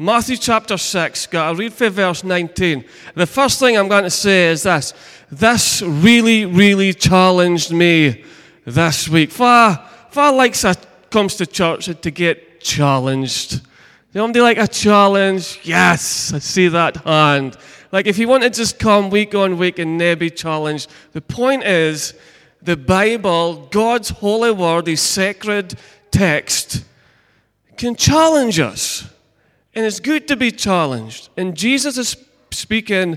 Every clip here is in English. Matthew chapter 6, I'll read from verse 19. The first thing I'm going to say is this. This really, really challenged me this week. Far likes it comes to church to get challenged. Does anybody like a challenge? Yes, I see that hand. Like if you want to just come week on week and never be challenged, the point is the Bible, God's holy word, His sacred text, can challenge us. And it's good to be challenged. And Jesus is speaking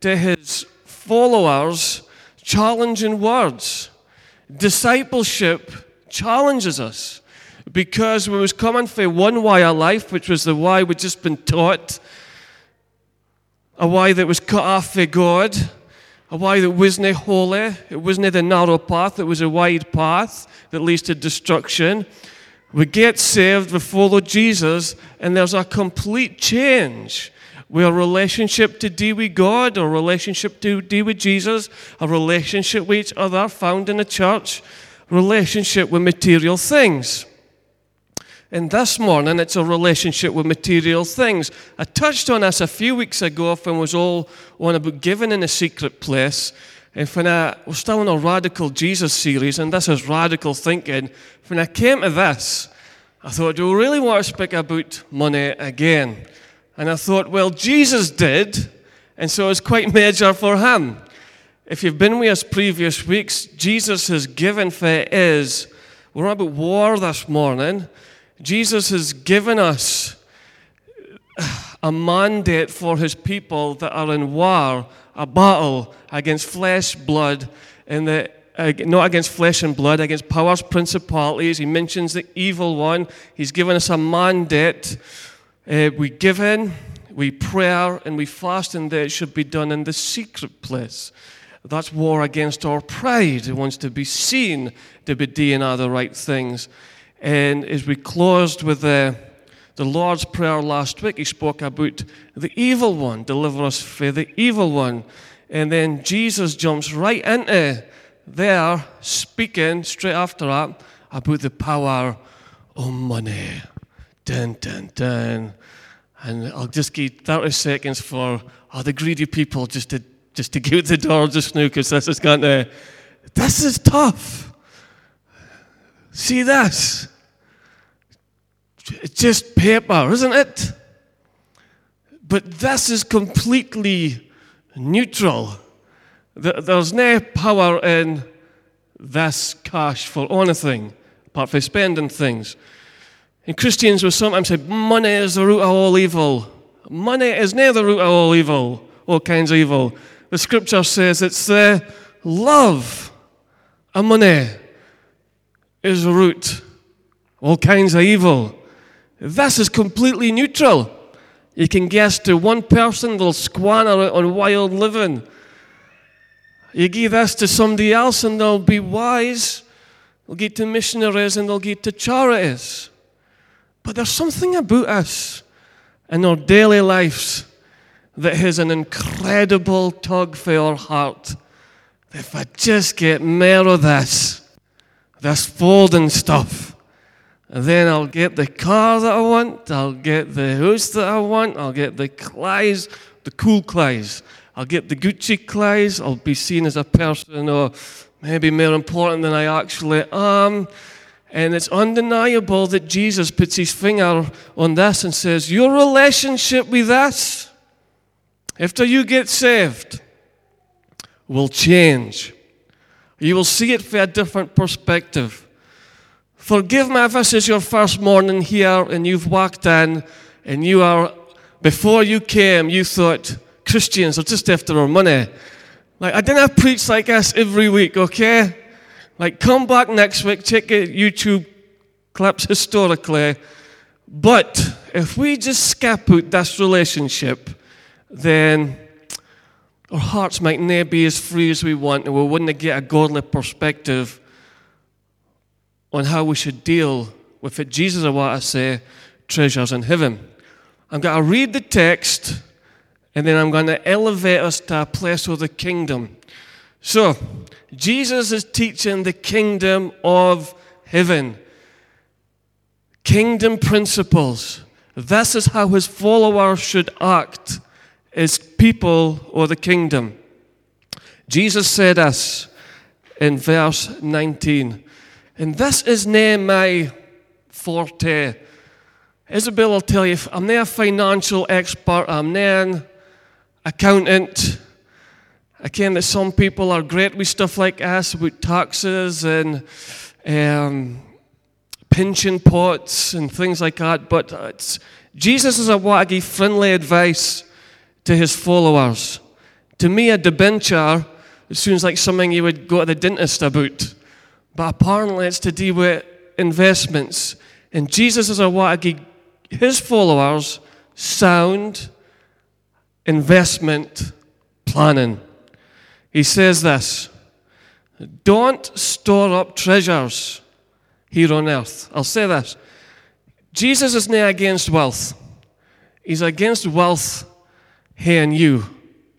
to his followers, challenging words. Discipleship challenges us because we was coming for one way of life, which was the way we'd just been taught, a way that was cut off for God, a way that wasn't holy, it wasn't the narrow path, it was a wide path that leads to destruction. We get saved, we follow Jesus, and there's a complete change. We have a relationship to do with God, a relationship to do with Jesus, a relationship with each other found in the church, relationship with material things. And this morning, it's a relationship with material things. I touched on this a few weeks ago when we was all on about giving in a secret place. And when I was still in a Radical Jesus series, and this is radical thinking, when I came to this, I thought, do I really want to speak about money again? And I thought, well, Jesus did, and so it's quite major for him. If you've been with us previous weeks, Jesus has given for is, we're on about war this morning, Jesus has given us a mandate for his people that are in war, a battle against flesh, blood, and not against flesh and blood, against powers, principalities. He mentions the evil one. He's given us a mandate. We give in, we prayer, and we fast, and that it should be done in the secret place. That's war against our pride. It wants to be seen to be doing other right things. And as we closed with the Lord's Prayer last week, he spoke about the evil one, deliver us from the evil one. And then Jesus jumps right into there, speaking straight after that about the power of money. Dun, dun, dun. And I'll just give 30 seconds for the greedy people just to get out the door just now, because this is tough. See this? It's just paper, isn't it? But this is completely neutral. There's no power in this cash for anything, apart from spending things. And Christians will sometimes say, money is the root of all evil. Money is not the root of all evil, all kinds of evil. The scripture says it's the love of money is the root of all kinds of evil. This is completely neutral. You can guess to one person, they'll squander it on wild living. You give this to somebody else and they'll be wise. They'll give to missionaries and they'll give to charities. But there's something about us in our daily lives that has an incredible tug for our heart. If I just get more of this folding stuff, and then I'll get the car that I want, I'll get the house that I want, I'll get the clothes, the cool clothes, I'll get the Gucci clothes, I'll be seen as a person or maybe more important than I actually am. And it's undeniable that Jesus puts his finger on this and says, your relationship with us, after you get saved, will change. You will see it from a different perspective. Forgive me if this is your first morning here and you've walked in and you are, before you came, you thought, Christians are just after our money. Like, I didn't preach like this every week, okay? Like, come back next week, check out YouTube clips historically. But if we just skip out this relationship, then our hearts might not be as free as we want and we wouldn't get a godly perspective on how we should deal with it. Jesus, I want to say, treasures in heaven. I'm going to read the text, and then I'm going to elevate us to a place of the kingdom. So, Jesus is teaching the kingdom of heaven. Kingdom principles. This is how his followers should act as people or the kingdom. Jesus said this in verse 19, and this is not my forte. Isabel will tell you, I'm not a financial expert, I'm not an accountant. I ken that some people are great with stuff like this, about taxes and pension pots and things like that, but Jesus is a what I give friendly advice to his followers. To me, a debenture, it sounds like something you would go to the dentist about, but apparently it's to do with investments. And Jesus is a what I give his followers sound investment planning. He says this, don't store up treasures here on earth. I'll say this, Jesus is not against wealth. He's against wealth here in you,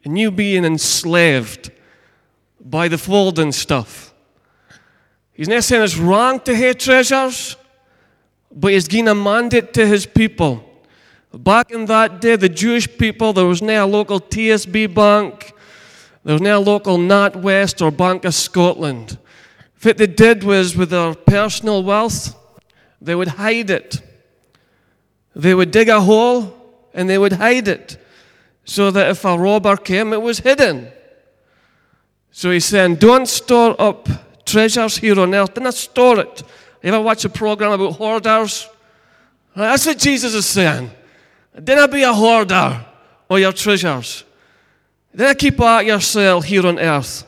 and you being enslaved by the folding stuff. He's not saying it's wrong to have treasures, but he's given a mandate to his people. Back in that day, the Jewish people, there was not a local TSB bank. There was no local NatWest or Bank of Scotland. What they did was, with their personal wealth, they would hide it. They would dig a hole and they would hide it, so that if a robber came, it was hidden. So he's saying, don't store up treasures here on earth. Don't store it. You ever watch a program about hoarders? That's what Jesus is saying. Don't be a hoarder of your treasures. Then keep at yourself here on earth,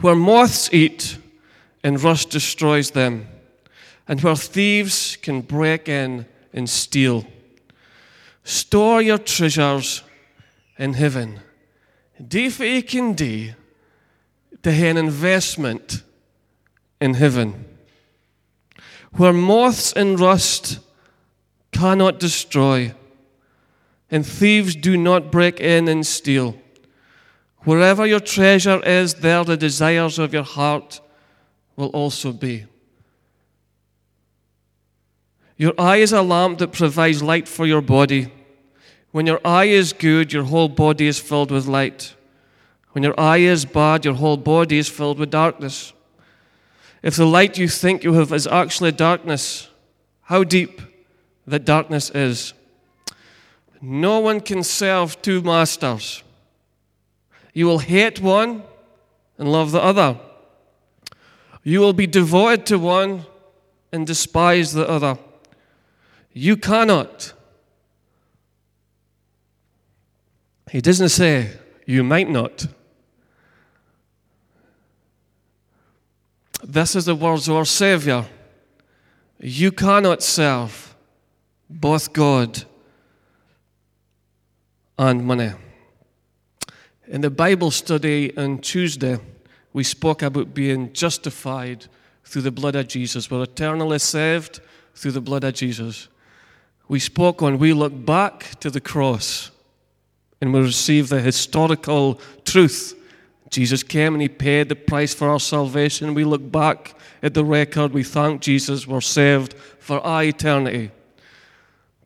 where moths eat and rust destroys them, and where thieves can break in and steal. Store your treasures in heaven. Do what you can do to have an investment in heaven, where moths and rust cannot destroy, and thieves do not break in and steal. Wherever your treasure is, there the desires of your heart will also be. Your eye is a lamp that provides light for your body. When your eye is good, your whole body is filled with light. When your eye is bad, your whole body is filled with darkness. If the light you think you have is actually darkness, how deep that darkness is. No one can serve two masters. You will hate one and love the other. You will be devoted to one and despise the other. You cannot. He doesn't say, you might not. This is the words of our Savior. You cannot serve both God and money. In the Bible study on Tuesday, we spoke about being justified through the blood of Jesus. We're eternally saved through the blood of Jesus. We spoke on, we look back to the cross and we receive the historical truth. Jesus came and he paid the price for our salvation. We look back at the record. We thank Jesus. We're saved for all eternity.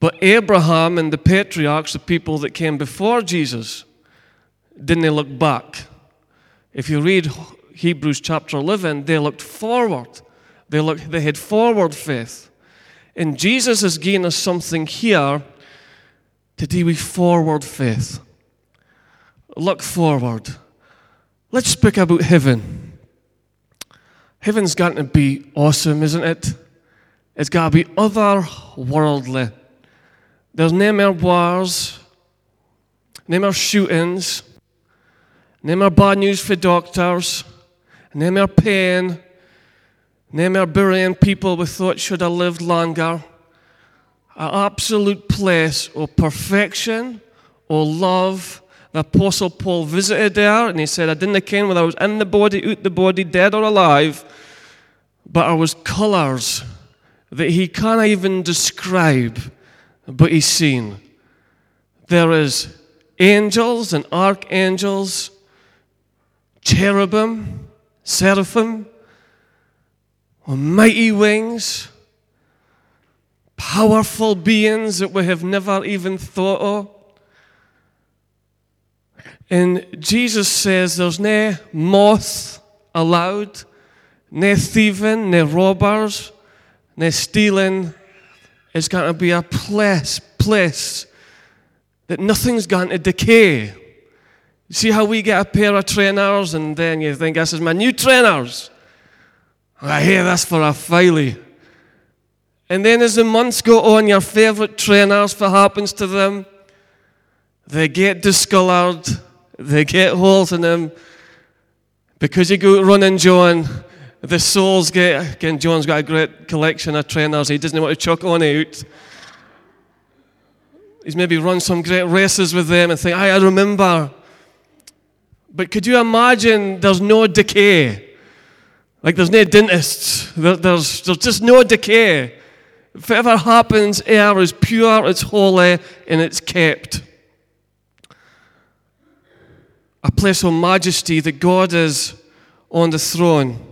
But Abraham and the patriarchs, the people that came before Jesus, didn't they look back? If you read Hebrews chapter 11, they looked forward. They had forward faith. And Jesus is giving us something here to do with forward faith. Look forward. Let's speak about heaven. Heaven's got to be awesome, isn't it? It's got to be otherworldly. There's no more wars, no more shootings, no more bad news for doctors, no more pain, no more burying people we thought should have lived longer. An absolute place of perfection, of love. The Apostle Paul visited there and he said, I didn't ken whether I was in the body, out the body, dead or alive, but I was colours that he can't even describe. But he's seen. There is angels and archangels, cherubim, seraphim, on mighty wings, powerful beings that we have never even thought of. And Jesus says there's no moth allowed, no thieving, no robbers, no stealing. It's going to be a place that nothing's going to decay. See how we get a pair of trainers and then you think, this is my new trainers. I hear this for a filey. And then as the months go on, your favorite trainers, what happens to them? They get discolored, they get holes in them. Because you go running John, the soles get, again, John's got a great collection of trainers, he doesn't want to chuck on out. He's maybe run some great races with them and think, I remember. But could you imagine there's no decay? Like there's no dentists, there's just no decay. If it ever happens, air is pure, it's holy, and it's kept. A place of majesty that God is on the throne.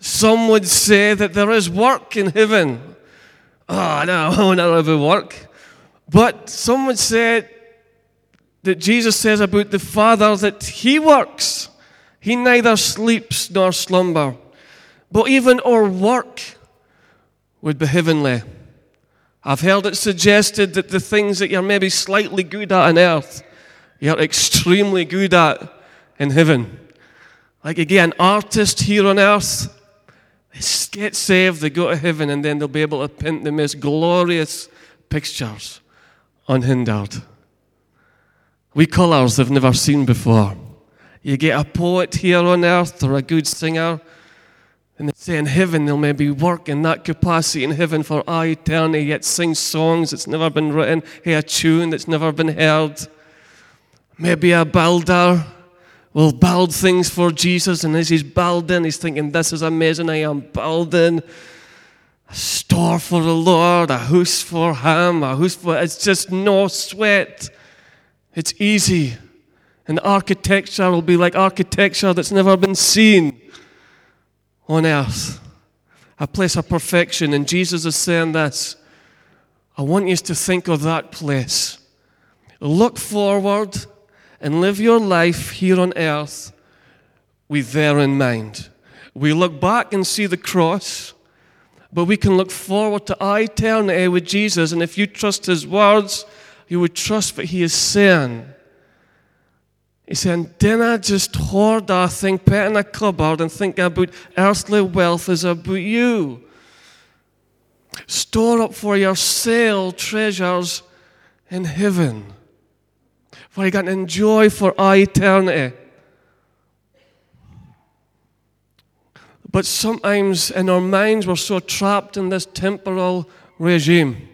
Some would say that there is work in heaven. Oh, no, I won't ever work. But some would say that Jesus says about the Father that he works. He neither sleeps nor slumber. But even our work would be heavenly. I've heard it suggested that the things that you're maybe slightly good at on earth, you're extremely good at in heaven. Like again, artists here on earth, they get saved, they go to heaven, and then they'll be able to paint the most glorious pictures unhindered. We colours they've never seen before. You get a poet here on earth or a good singer, and they say in heaven they'll maybe work in that capacity in heaven for all eternity, yet sing songs that's never been written, hear a tune that's never been heard. Maybe a builder will build things for Jesus, and as he's building, he's thinking, this is amazing, I am building a store for the Lord, a house for him, a house for... It's just no sweat. It's easy. And architecture will be like architecture that's never been seen on earth. A place of perfection. And Jesus is saying this. I want you to think of that place. Look forward and live your life here on earth with there in mind. We look back and see the cross, but we can look forward to eternity with Jesus. And if you trust his words, you would trust what he is saying. He's saying, dinna just hoard that thing, put it in a cupboard and think about earthly wealth is about you. Store up for yourself treasures in heaven, where you can enjoy for all eternity. But sometimes in our minds we're so trapped in this temporal regime.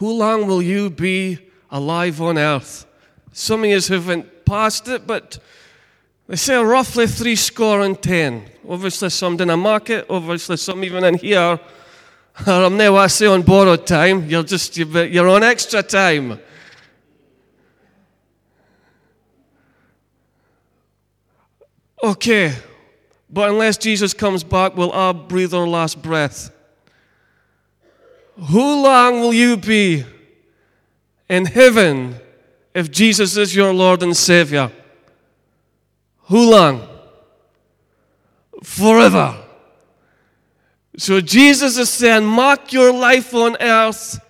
How long will you be alive on earth? Some of you haven't passed it, but they say roughly 70 Obviously some didn't mark it, obviously some even in here. I'm now I say on borrowed time, you're on extra time. Okay, but unless Jesus comes back, we'll all breathe our last breath. How long will you be in heaven if Jesus is your Lord and Savior? How long? Forever. So Jesus is saying, mark your life on earth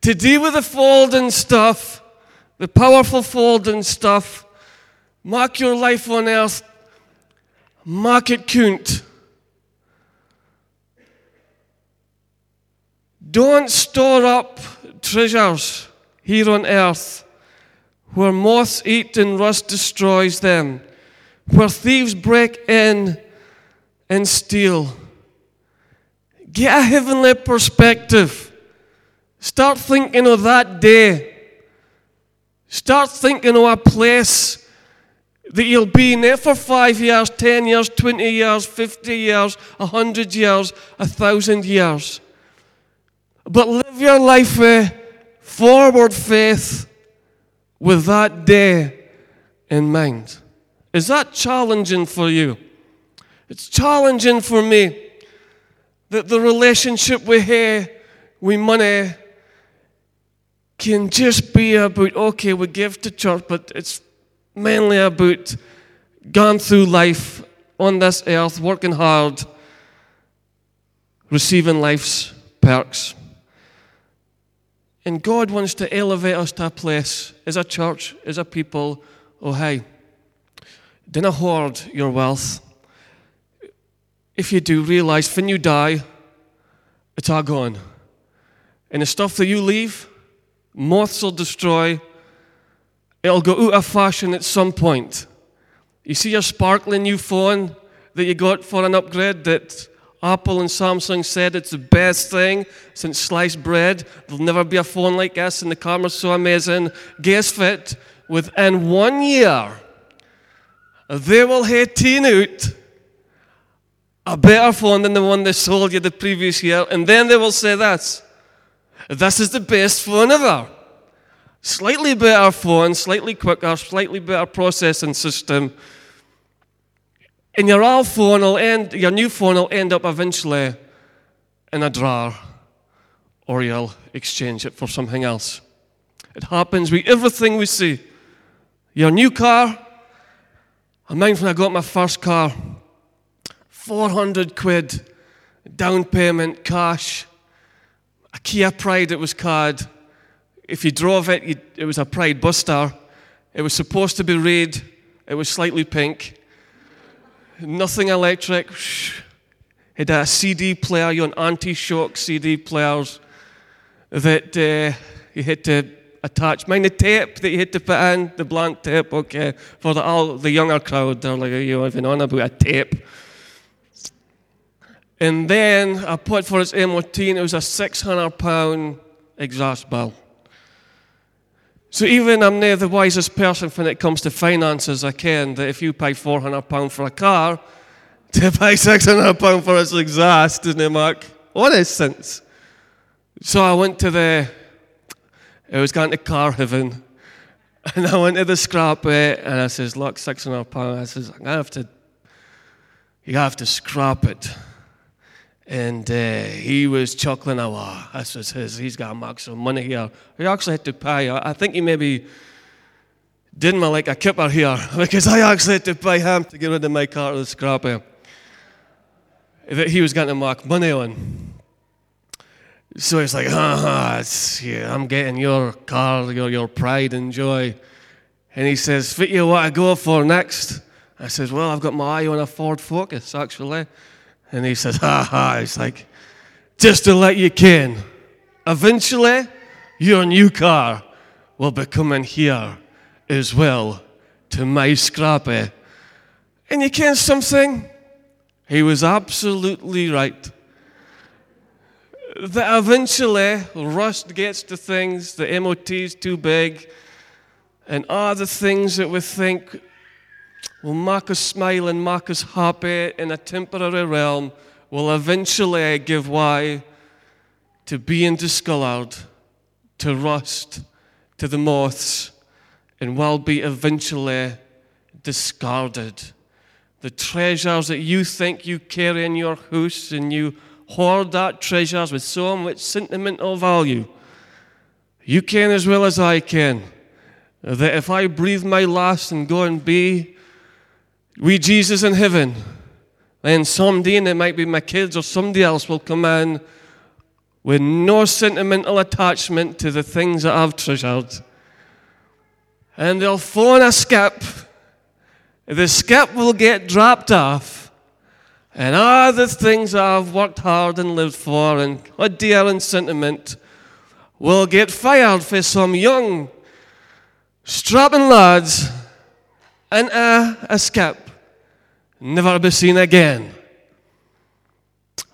to deal with the folding stuff, the powerful folding stuff. Mark your life on earth. Mark it count. Don't store up treasures here on earth where moths eat and rust destroys them, where thieves break in and steal. Get a heavenly perspective. Start thinking of that day. Start thinking of a place that you'll be there for 5 years, 10 years, 20 years, 50 years, 100 years, 1,000 years. But live your life with forward faith with that day in mind. Is that challenging for you? It's challenging for me. that the relationship we have with money can just be about, okay, we give to church, but it's mainly about going through life on this earth, working hard, receiving life's perks. And God wants to elevate us to a place, as a church, as a people, oh, hey, do not hoard your wealth. If you do, realize when you die, it's all gone. And the stuff that you leave, moths will destroy. It'll go out of fashion at some point. You see your sparkling new phone that you got for an upgrade that Apple and Samsung said it's the best thing since sliced bread. There'll never be a phone like this, and the camera's so amazing. Guess what? Within 1 year, they will have teen out a better phone than the one they sold you the previous year, and then they will say that this is the best phone ever. Slightly better phone, slightly quicker, slightly better processing system. And your new phone will end up eventually in a drawer, or you'll exchange it for something else. It happens with everything we see. Your new car. I remember when I got my first car, 400 quid, down payment, cash, a Kia Pride it was called. If you drove it, it was a Pride Buster. It was supposed to be red. It was slightly pink. Nothing electric. It had a CD player, you had anti-shock CD players that you had to attach. Mind the tape that you had to put in, the blank tape, okay. For all the younger crowd, they're like, are you even on about a tape? And then I put for its MOT, and it was a £600 exhaust bill. So even I'm not the wisest person when it comes to finances, I can, that if you pay £400 for a car, to pay £600 for its exhaust, doesn't it make honest sense? So I went to I was going to car heaven, and I went to the scrap it, and I says, look, £600, I says, you have to scrap it. And he was chuckling, oh, this was his, he's got to make some money here. He actually had to pay. I think he maybe didn't like a kipper here, because I actually had to pay him to get rid of my car to the scrapper that he was going to make money on. So he's like, I'm getting your car, your pride and joy. And he says, what you want to go for next? I says, well, I've got my eye on a Ford Focus, actually. And he says, he's like, just to let you ken, eventually your new car will be coming here as well to my scrappy. And you ken something? He was absolutely right. That eventually rust gets to things, the MOT's too big, and all the things that we think will make us smile and make us happy in a temporary realm will eventually give way to being discolored, to rust, to the moths, and will be eventually discarded. The treasures that you think you carry in your house, and you hoard that treasures with so much sentimental value, you can as well as I can, that if I breathe my last and go and be with Jesus in heaven, then someday, and it might be my kids or somebody else, will come in with no sentimental attachment to the things that I've treasured. And they'll phone a skip. The skip will get dropped off. And all the things that I've worked hard and lived for and dear and sentiment will get fired for some young, strapping lads in a skip, never be seen again.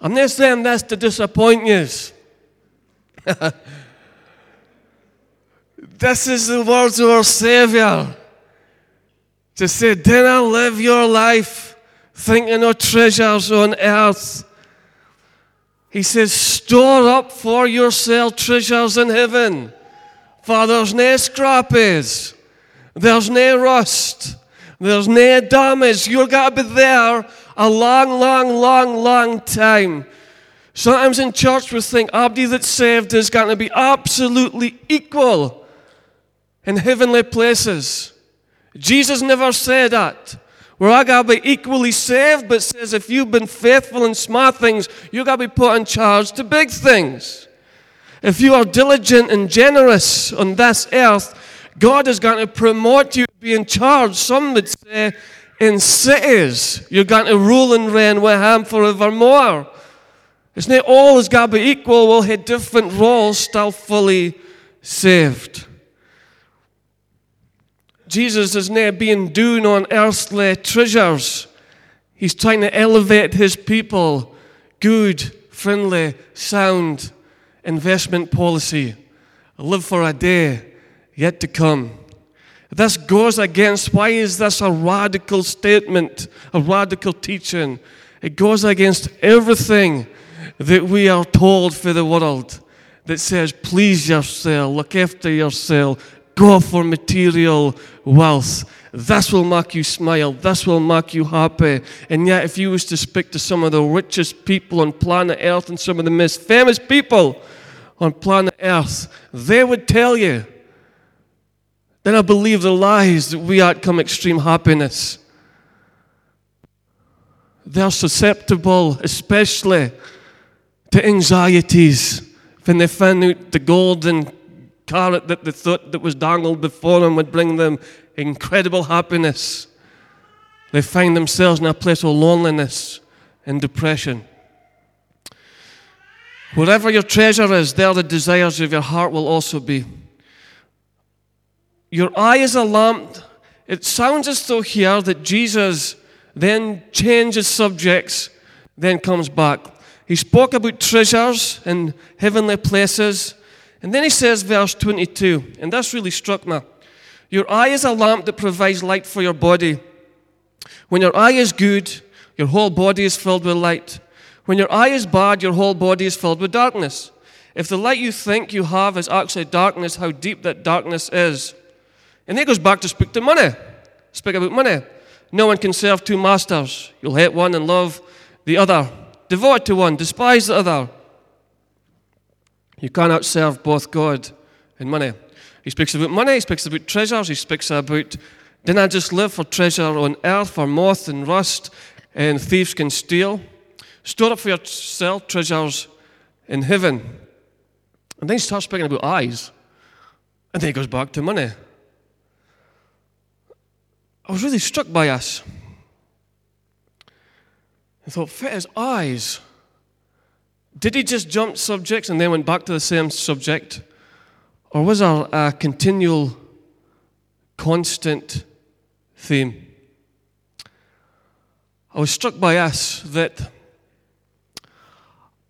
I'm not saying this to disappoint you. This is the words of our Savior, to say, do not live your life thinking of treasures on earth. He says, store up for yourself treasures in heaven, for there's no scrappies, there's no rust, there's no damage. You've got to be there a long, long, long, long time. Sometimes in church we think, everybody that's saved is going to be absolutely equal in heavenly places. Jesus never said that. We're all going to be equally saved, but says if you've been faithful in small things, you're going to be put in charge to big things. If you are diligent and generous on this earth, God is going to promote you to be in charge. Some would say in cities, you're going to rule and reign with Him forevermore. It's not all is going to be equal. We'll have different roles, still fully saved. Jesus is not being down on earthly treasures. He's trying to elevate His people. Good, friendly, sound investment policy. Live for a day yet to come. This goes against, why is this a radical statement, a radical teaching? It goes against everything that we are told for the world that says, please yourself, look after yourself, go for material wealth. This will make you smile. This will make you happy. And yet, if you was to speak to some of the richest people on planet Earth and some of the most famous people on planet Earth, they would tell you, then I believe the lies that we outcome extreme happiness. They're susceptible, especially to anxieties when they find out the golden carrot that they thought that was dangled before them would bring them incredible happiness. They find themselves in a place of loneliness and depression. Wherever your treasure is, there the desires of your heart will also be. Your eye is a lamp. It sounds as though here that Jesus then changes subjects, then comes back. He spoke about treasures in heavenly places. And then he says, verse 22, and this really struck me. Your eye is a lamp that provides light for your body. When your eye is good, your whole body is filled with light. When your eye is bad, your whole body is filled with darkness. If the light you think you have is actually darkness, how deep that darkness is. And then it goes back to speak about money. No one can serve two masters. You'll hate one and love the other. Devote to one, despise the other. You cannot serve both God and money. He speaks about money, he speaks about treasures, he speaks about, didn't I just live for treasure on earth, for moth and rust, and thieves can steal? Store up for yourself treasures in heaven. And then he starts speaking about eyes, and then he goes back to money. I was really struck by us. I thought, fit his eyes. Did he just jump subjects and then went back to the same subject? Or was there a continual, constant theme? I was struck by us that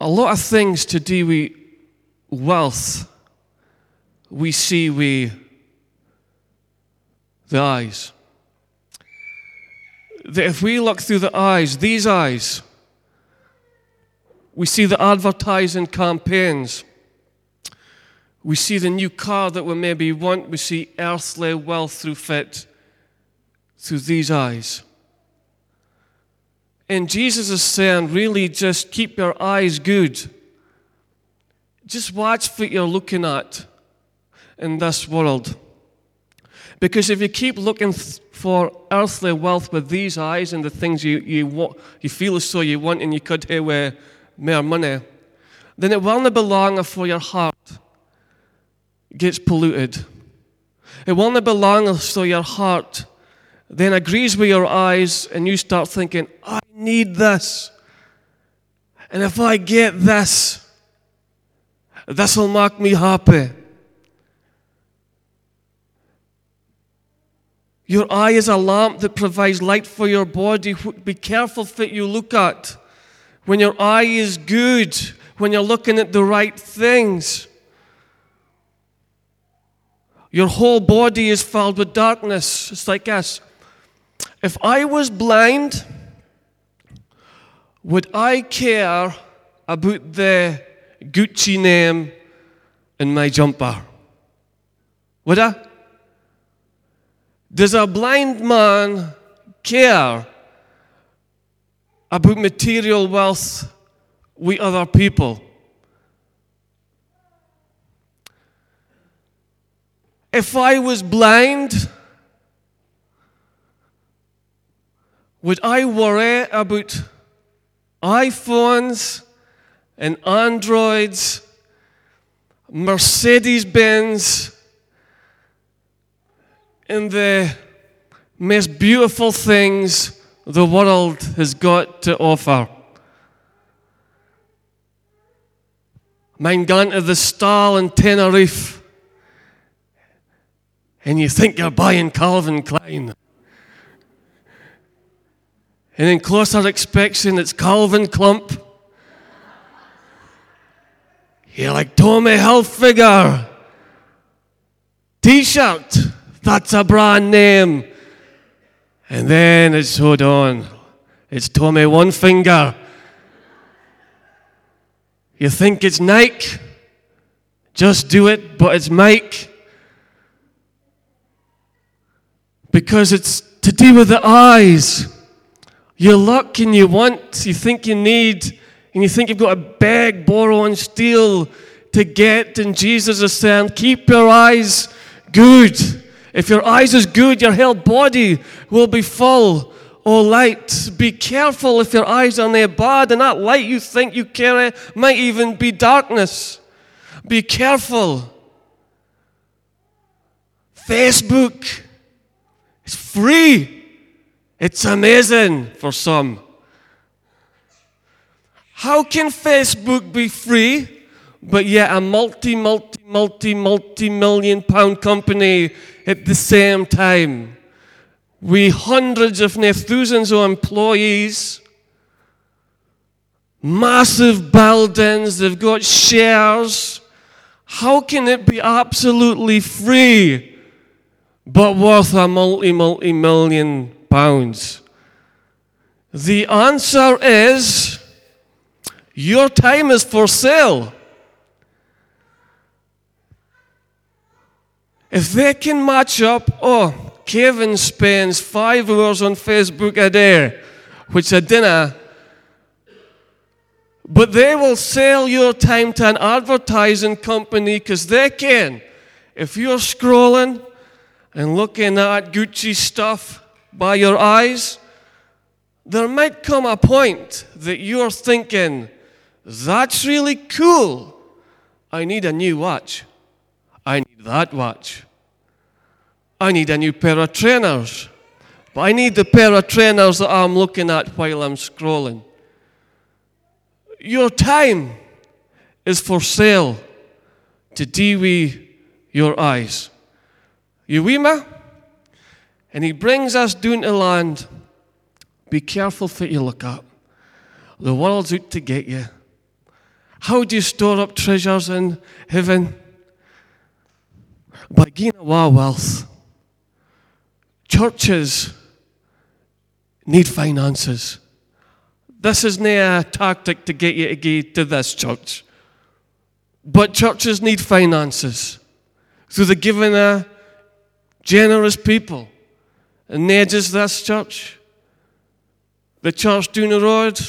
a lot of things to do with wealth we see with the eyes. That if we look through the eyes, these eyes, we see the advertising campaigns. We see the new car that we maybe want. We see earthly wealth through these eyes. And Jesus is saying, really, just keep your eyes good. Just watch what you're looking at in this world. Because if you keep looking for earthly wealth with these eyes and the things you feel as though you want and you could have with mere money, then it will not be long afore your heart gets polluted. It will not be long afore your heart then agrees with your eyes and you start thinking, I need this. And if I get this, this will make me happy. Your eye is a lamp that provides light for your body. Be careful what you look at. When your eye is good, when you're looking at the right things, your whole body is filled with darkness. It's like this. If I was blind, would I care about the Gucci name in my jumper? Would I? Does a blind man care about material wealth We are the people. If I was blind, would I worry about iPhones and Androids, Mercedes-Benz, and the most beautiful things the world has got to offer? Mind going to the Star in Tenerife, and you think you're buying Calvin Klein. And then closer inspection, it's Calvin Klump. You're like, Tommy Hilfiger. T-shirt, that's a brand name. And then it's, hold on, it's Tommy One Finger. You think it's Nike? Just do it, but it's Mike. Because it's to do with the eyes. You look and you want, you think you need, and you think you've got to beg, borrow, and steal to get, and Jesus is saying, keep your eyes good. If your eyes is good, your whole body will be full of light. Be careful if your eyes are not bad, and that light you think you carry might even be darkness. Be careful. Facebook is free. It's amazing for some. How can Facebook be free, but yet a multi-million pound company at the same time? We hundreds, if not thousands of employees, massive buildings, they've got shares. How can it be absolutely free, but worth a multi-million pounds? The answer is your time is for sale. If they can match up, oh, Kevin spends 5 hours on Facebook a day, which I didn't, but they will sell your time to an advertising company because they can. If you're scrolling and looking at Gucci stuff by your eyes, there might come a point that you're thinking, that's really cool. I need a new watch. I need that watch. I need a new pair of trainers. But I need the pair of trainers that I'm looking at while I'm scrolling. Your time is for sale to do with your eyes. You with me? And he brings us down to land. Be careful that you look up. The world's out to get you. How do you store up treasures in heaven? By gaining our wealth. Churches need finances. This is not a tactic to get you to go to this church. But churches need finances. Through the giving of generous people. And not just this church. The church down the road,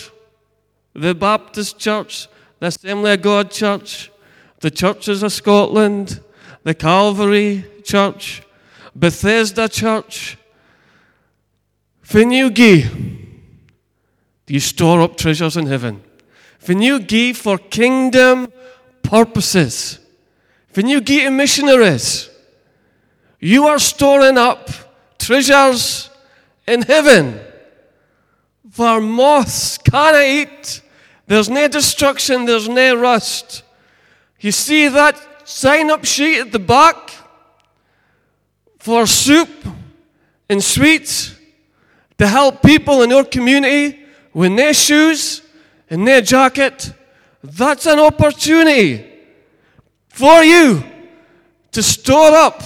the Baptist church, the Assembly of God church, the churches of Scotland, the Calvary church, Bethesda church. When you give, you store up treasures in heaven. When you give for kingdom purposes, when you give to missionaries, you are storing up treasures in heaven, for moths cannot eat. There's no destruction, there's no rust. You see that sign-up sheet at the back for soup and sweets to help people in your community with their shoes and their jacket. That's an opportunity for you to store up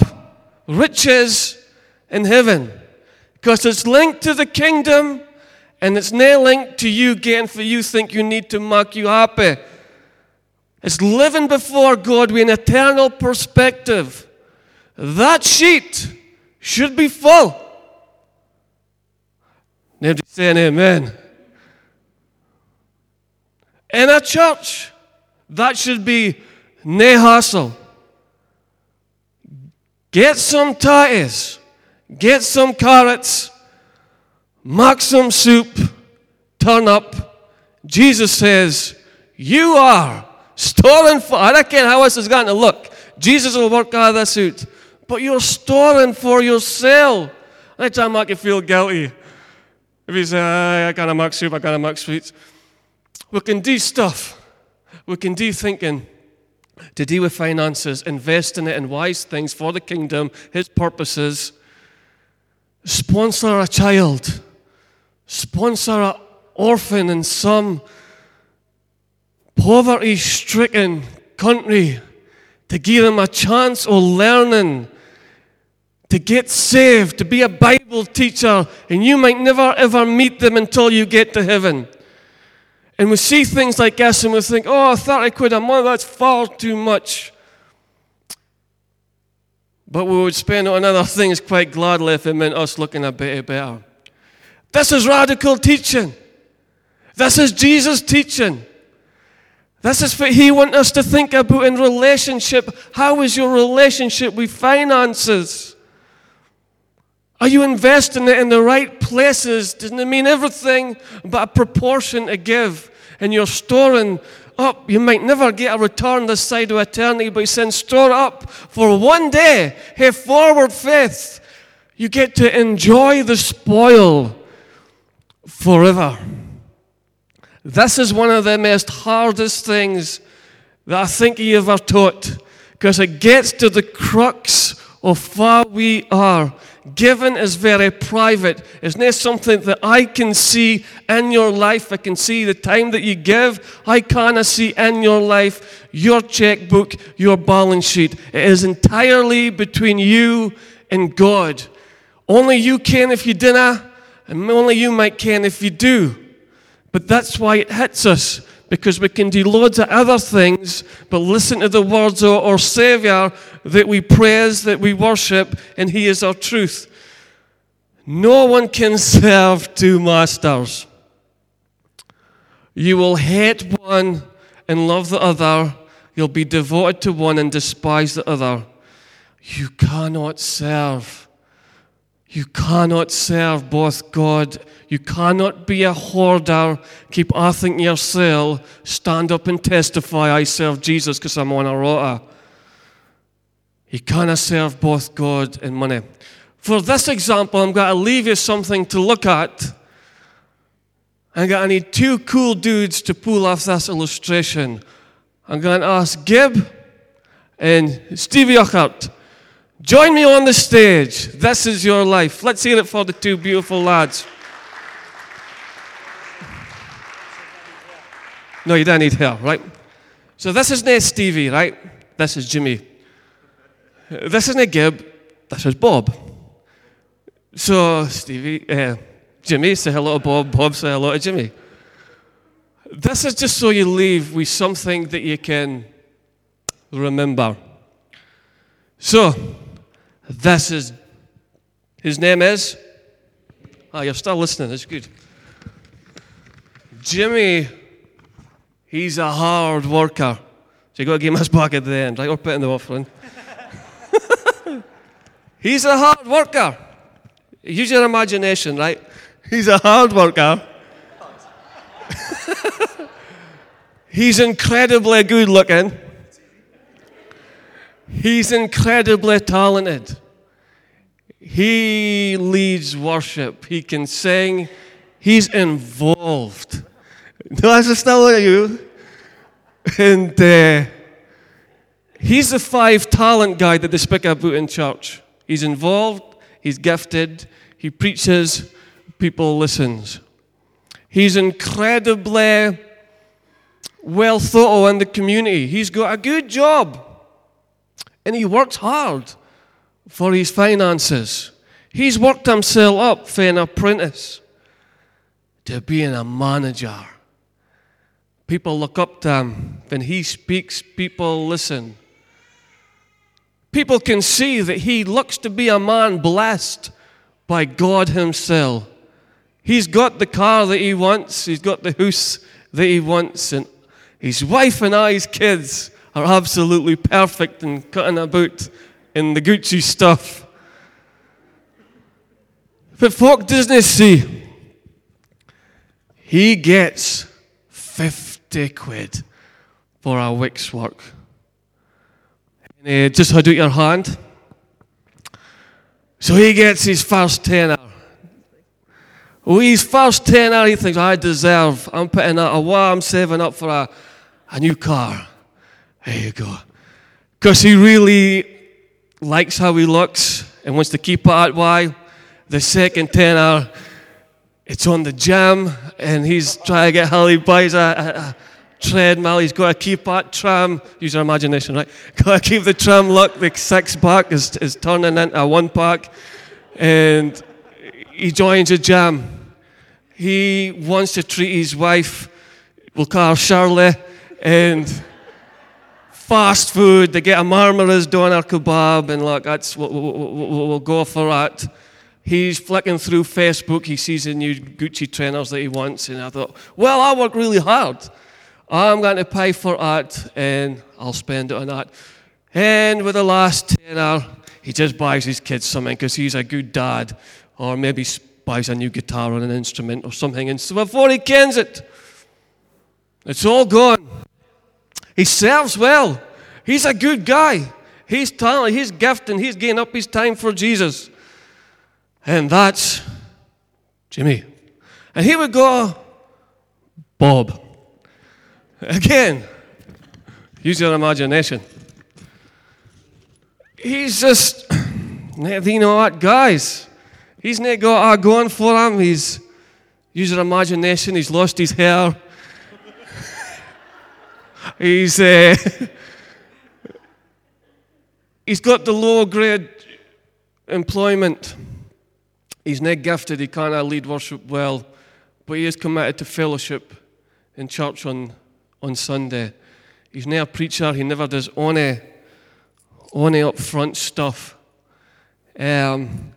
riches in heaven, because it's linked to the kingdom, and it's not linked to you getting for you think you need to make you happy. It's living before God with an eternal perspective. That sheet should be full. Nobody saying amen. in a church. That should be nae hassle. Get some tatties, get some carrots, make some soup, turn up. Jesus says, you are storing for, I reckon how this is going to look. Jesus will work out of this out. But you're storing for yourself. I try and make you feel guilty. If you say, I can't make soup, I can't make sweets. We can do stuff. We can do thinking to deal with finances, invest in it in wise things for the kingdom, his purposes. Sponsor a child. Sponsor an orphan in some poverty-stricken country to give them a chance of learning, to get saved, to be a Bible teacher, and you might never ever meet them until you get to heaven. And we see things like this and we think, oh, 30 quid a month, that's far too much. But we would spend it on other things quite gladly if it meant us looking a bit better. This is radical teaching. This is Jesus teaching. This is what he wants us to think about in relationship. How is your relationship with finances? Are you investing it in the right places? Doesn't it mean everything but a proportion to give? And you're storing up. You might never get a return this side of eternity, but he says store up for one day. Have forward faith. You get to enjoy the spoil forever. This is one of the most hardest things that I think he ever taught, because it gets to the crux of where we are. Giving is very private. It's not something that I can see in your life. I can see the time that you give. I cannot see in your life, your checkbook, your balance sheet. It is entirely between you and God. Only you can if you dinna, and only you might can if you do. But that's why it hits us, because we can do loads of other things, but listen to the words of our Savior that we praise, that we worship, and he is our truth. No one can serve two masters. You will hate one and love the other. You'll be devoted to one and despise the other. You cannot serve. You cannot serve both God. You cannot be a hoarder, keep earthing yourself, stand up and testify, I serve Jesus because I'm on a rota. You cannot serve both God and money. For this example, I'm going to leave you something to look at. I'm going to need two cool dudes to pull off this illustration. I'm going to ask Gib and Stevie Urquhart. Join me on the stage. This is your life. Let's hear it for the two beautiful lads. No, you don't need her, right? So this is not Stevie, right? This is Jimmy. This is not Gib. This is Bob. So Stevie, Jimmy, say hello to Bob. Bob, say hello to Jimmy. This is just so you leave with something that you can remember. So, this is, his name is? Ah, you're still listening, that's good. Jimmy, he's a hard worker. So you've got to give him his back at the end, right? We're putting the offering. He's a hard worker. Use your imagination, right? He's a hard worker. He's incredibly good looking. He's incredibly talented. He leads worship. He can sing. He's involved. No, I just tell you. And he's the 5 talent guy that they speak about in church. He's involved. He's gifted. He preaches. People listens. He's incredibly well thought of in the community. He's got a good job. And he works hard for his finances. He's worked himself up from an apprentice to being a manager. People look up to him. When he speaks, people listen. People can see that he looks to be a man blessed by God himself. He's got the car that he wants. He's got the house that he wants. And His wife and I's kids are absolutely perfect in cutting about in the Gucci stuff. But folk doesn't see. He gets 50 quid for a week's work. And just hold out your hand. So he gets his first tenner. Well, his first tenner, he thinks, I deserve. I'm putting out a while, I'm saving up for a new car. There you go. Because he really likes how he looks and wants to keep it at why. The second tenner, it's on the jam, and he's trying to get how he buys a treadmill. He's got to keep that tram. Use your imagination, right? Got to keep the tram look. The six-pack is turning into a one-pack, and he joins a jam. He wants to treat his wife, we'll call her Shirley, and fast food. They get a Marmara's doner kebab, and look, that's what we'll go for that. He's flicking through Facebook. He sees the new Gucci trainers that he wants, and I thought, well, I work really hard. I'm going to pay for that, and I'll spend it on that. And with the last tenner, he just buys his kids something because he's a good dad, or maybe buys a new guitar or an instrument or something. And so before he kens it, it's all gone. He serves well. He's a good guy. He's talented. He's gifted. He's getting up his time for Jesus. And that's Jimmy. And here we go, Bob. Again, use your imagination. He's just, you know what, guys. He's not got a going for him. He's used your imagination. He's lost his hair. He's got the low grade employment. He's not gifted, he can't lead worship well, but he is committed to fellowship in church on Sunday. He's not a preacher, he never does any up front stuff. He's not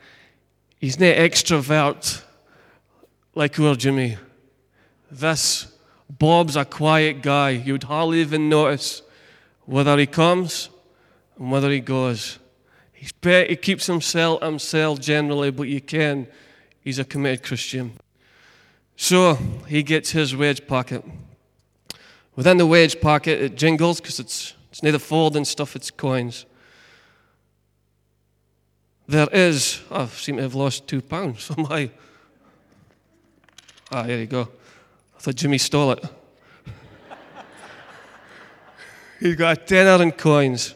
extrovert like our Jimmy. This Bob's a quiet guy. You would hardly even notice whether he comes and whether he goes. He keeps himself generally, but he's a committed Christian. So he gets his wage packet. Within the wage packet, it jingles because it's neither fold and stuff, it's coins. There is, I seem to have lost £2 from my, here you go. I thought Jimmy stole it. He's got a tenner in coins.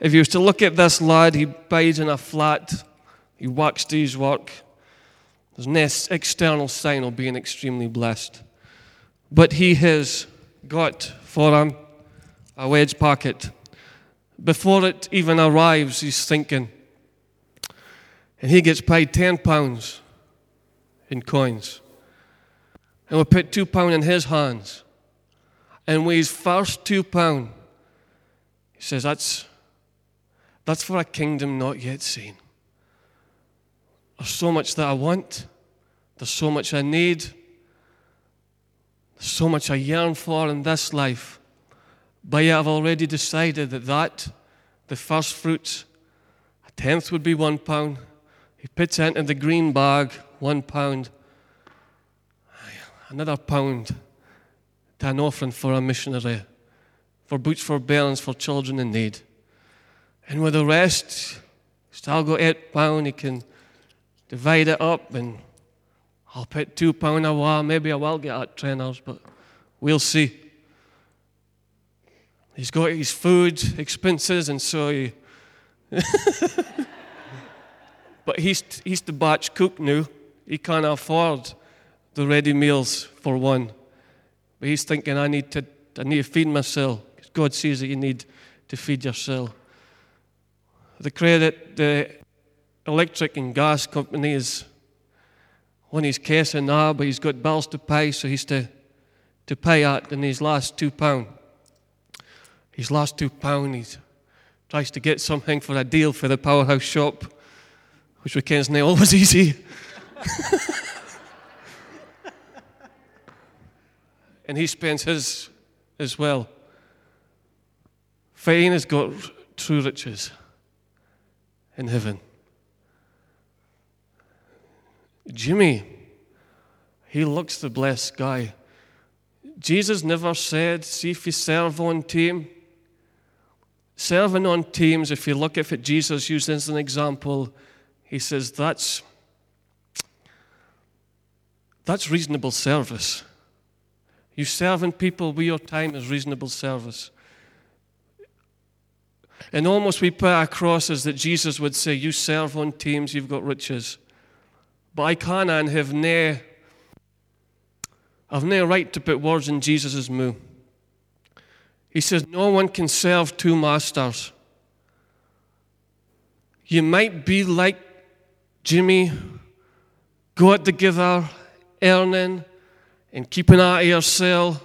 If you was to look at this lad, he bides in a flat, he works to his work. There's no external sign of being extremely blessed. But he has got for him a wage packet. Before it even arrives, he's thinking. And he gets paid £10 in coins. And we put £2 in his hands. And with his first £2, he says, That's for a kingdom not yet seen. There's so much that I want. There's so much I need. There's so much I yearn for in this life. But yet I've already decided that the first fruits, a tenth would be £1. He puts it into the green bag, £1. Another £1 to an offering for a missionary, for boots for bairns, for children in need. And with the rest, still got £8, he can divide it up, and I'll put £2 a while. Maybe I will get at trainers, but we'll see. He's got his food expenses, and so he... But he's the batch cook now. He can't afford the ready meals for one. But he's thinking, I need to feed myself. Because God says that you need to feed yourself. The credit, the electric and gas company is on his case and now, but he's got bills to pay, so he's to pay out in his last £2. His last £2, he tries to get something for a deal for the powerhouse shop, which we can't say always easy. And he spends his as well. Fine has got true riches in heaven. Jimmy, he looks the blessed guy. Jesus never said, see if you serve on team. Serving on teams, if you look at Jesus used as an example, he says that's reasonable service. You serving people with your time is reasonable service. And almost we put across is that Jesus would say, you serve on teams, you've got riches. But I can and have no, I've no right to put words in Jesus' mouth. He says, no one can serve two masters. You might be like Jimmy, got together, earning, and keeping out of yourself,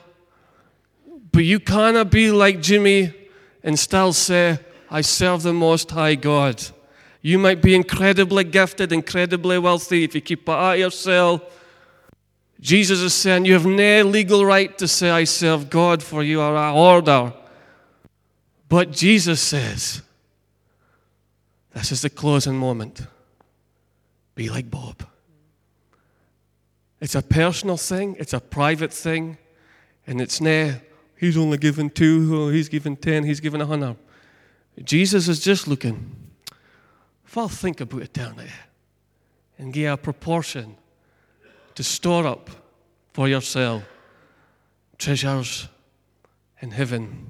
but you cannot be like Jimmy and still say, I serve the Most High God. You might be incredibly gifted, incredibly wealthy. If you keep it out of yourself, Jesus is saying, you have no legal right to say, I serve God, for you are an order. But Jesus says, this is the closing moment. Be like Bob. It's a personal thing, it's a private thing, and it's nah, he's only given 2, oh, he's given 10, he's given 100. Jesus is just looking, if I'll think about eternity and give a proportion to store up for yourself treasures in heaven.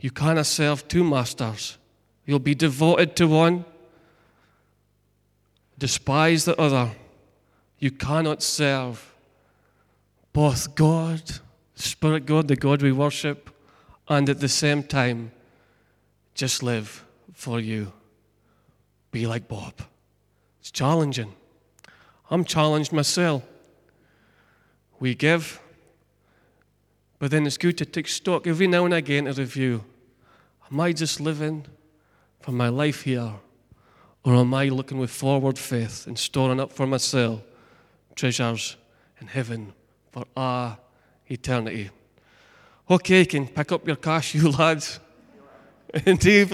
You cannot serve two masters. You'll be devoted to one, despise the other. You cannot serve both God, Spirit God, the God we worship, and at the same time, just live for you. Be like Bob. It's challenging. I'm challenged myself. We give, but then it's good to take stock every now and again to review. Am I just living for my life here, or am I looking with forward faith and storing up for myself treasures in heaven for our eternity? Okay, you can pick up your cash, you lads, and do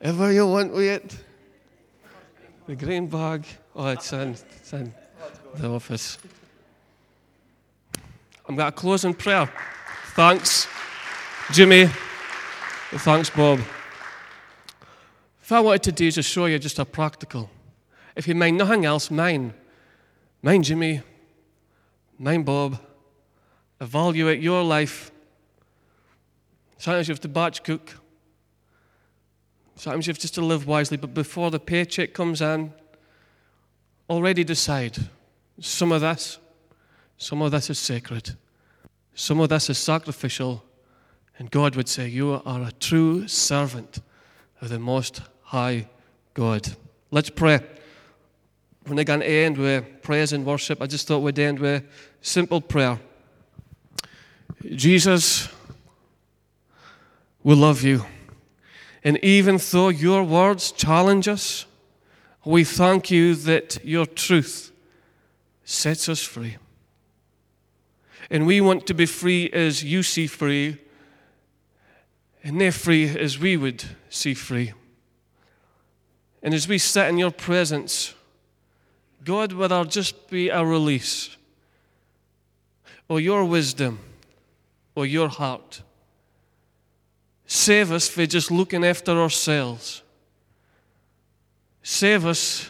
whatever you want with it. The green bag, oh, it's in the office. I'm going to close in prayer. Thanks, Jimmy. Thanks, Bob. If I wanted to do is just show you just a practical. If you mind nothing else, mind Jimmy, mind Bob, evaluate your life. Sometimes you have to batch cook. Sometimes you have just to live wisely, but before the paycheck comes in, already decide. Some of this is sacred. Some of this is sacrificial, and God would say, you are a true servant of the Most High God. Let's pray. We're not going to end with praise and worship. I just thought we'd end with simple prayer. Jesus, we love you. And even though your words challenge us, we thank you that your truth sets us free. And we want to be free as you see free, and not free as we would see free. And as we sit in your presence, God, will there just be a release, or your wisdom, or your heart? Save us for just looking after ourselves. Save us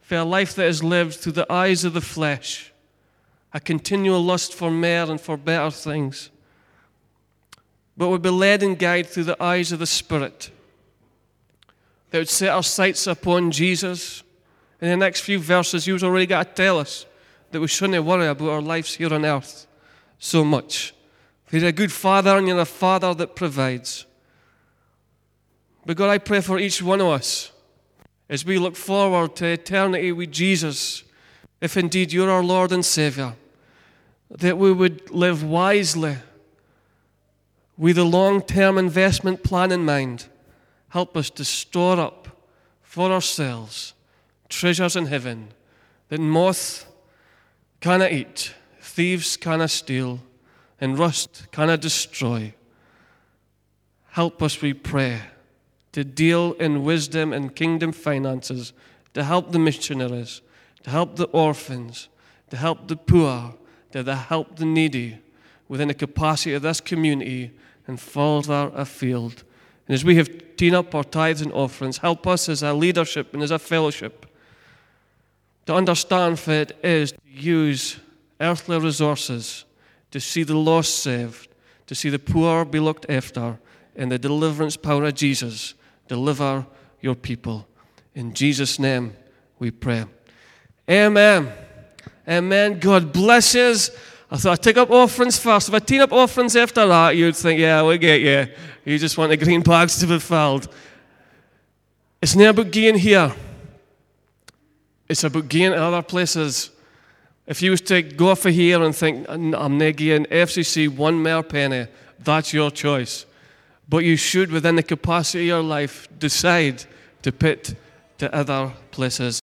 for a life that is lived through the eyes of the flesh, a continual lust for more and for better things. But we'd be led and guided through the eyes of the Spirit, that would set our sights upon Jesus. In the next few verses, you've already got to tell us that we shouldn't worry about our lives here on earth so much. You're a good Father, and you're a Father that provides. But God, I pray for each one of us, as we look forward to eternity with Jesus, if indeed you're our Lord and Savior, that we would live wisely with a long-term investment plan in mind. Help us to store up for ourselves treasures in heaven that moth cannot eat, thieves cannot steal, and rust cannot destroy. Help us, we pray, to deal in wisdom and kingdom finances, to help the missionaries, to help the orphans, to help the poor, to help the needy within the capacity of this community and further afield. And as we have taken up our tithes and offerings, help us as a leadership and as a fellowship to understand for it is to use earthly resources to see the lost saved, to see the poor be looked after, and the deliverance power of Jesus. Deliver your people. In Jesus' name we pray. Amen. Amen. God bless you. I thought I'd take up offerings first. If I teen up offerings after that, you'd think, yeah, we get you. You just want the green bags to be filled. It's not about gain here. It's about gain in other places. If you was to go off of here and think, I'm not getting FCC one more penny, that's your choice. But you should, within the capacity of your life, decide to put to other places.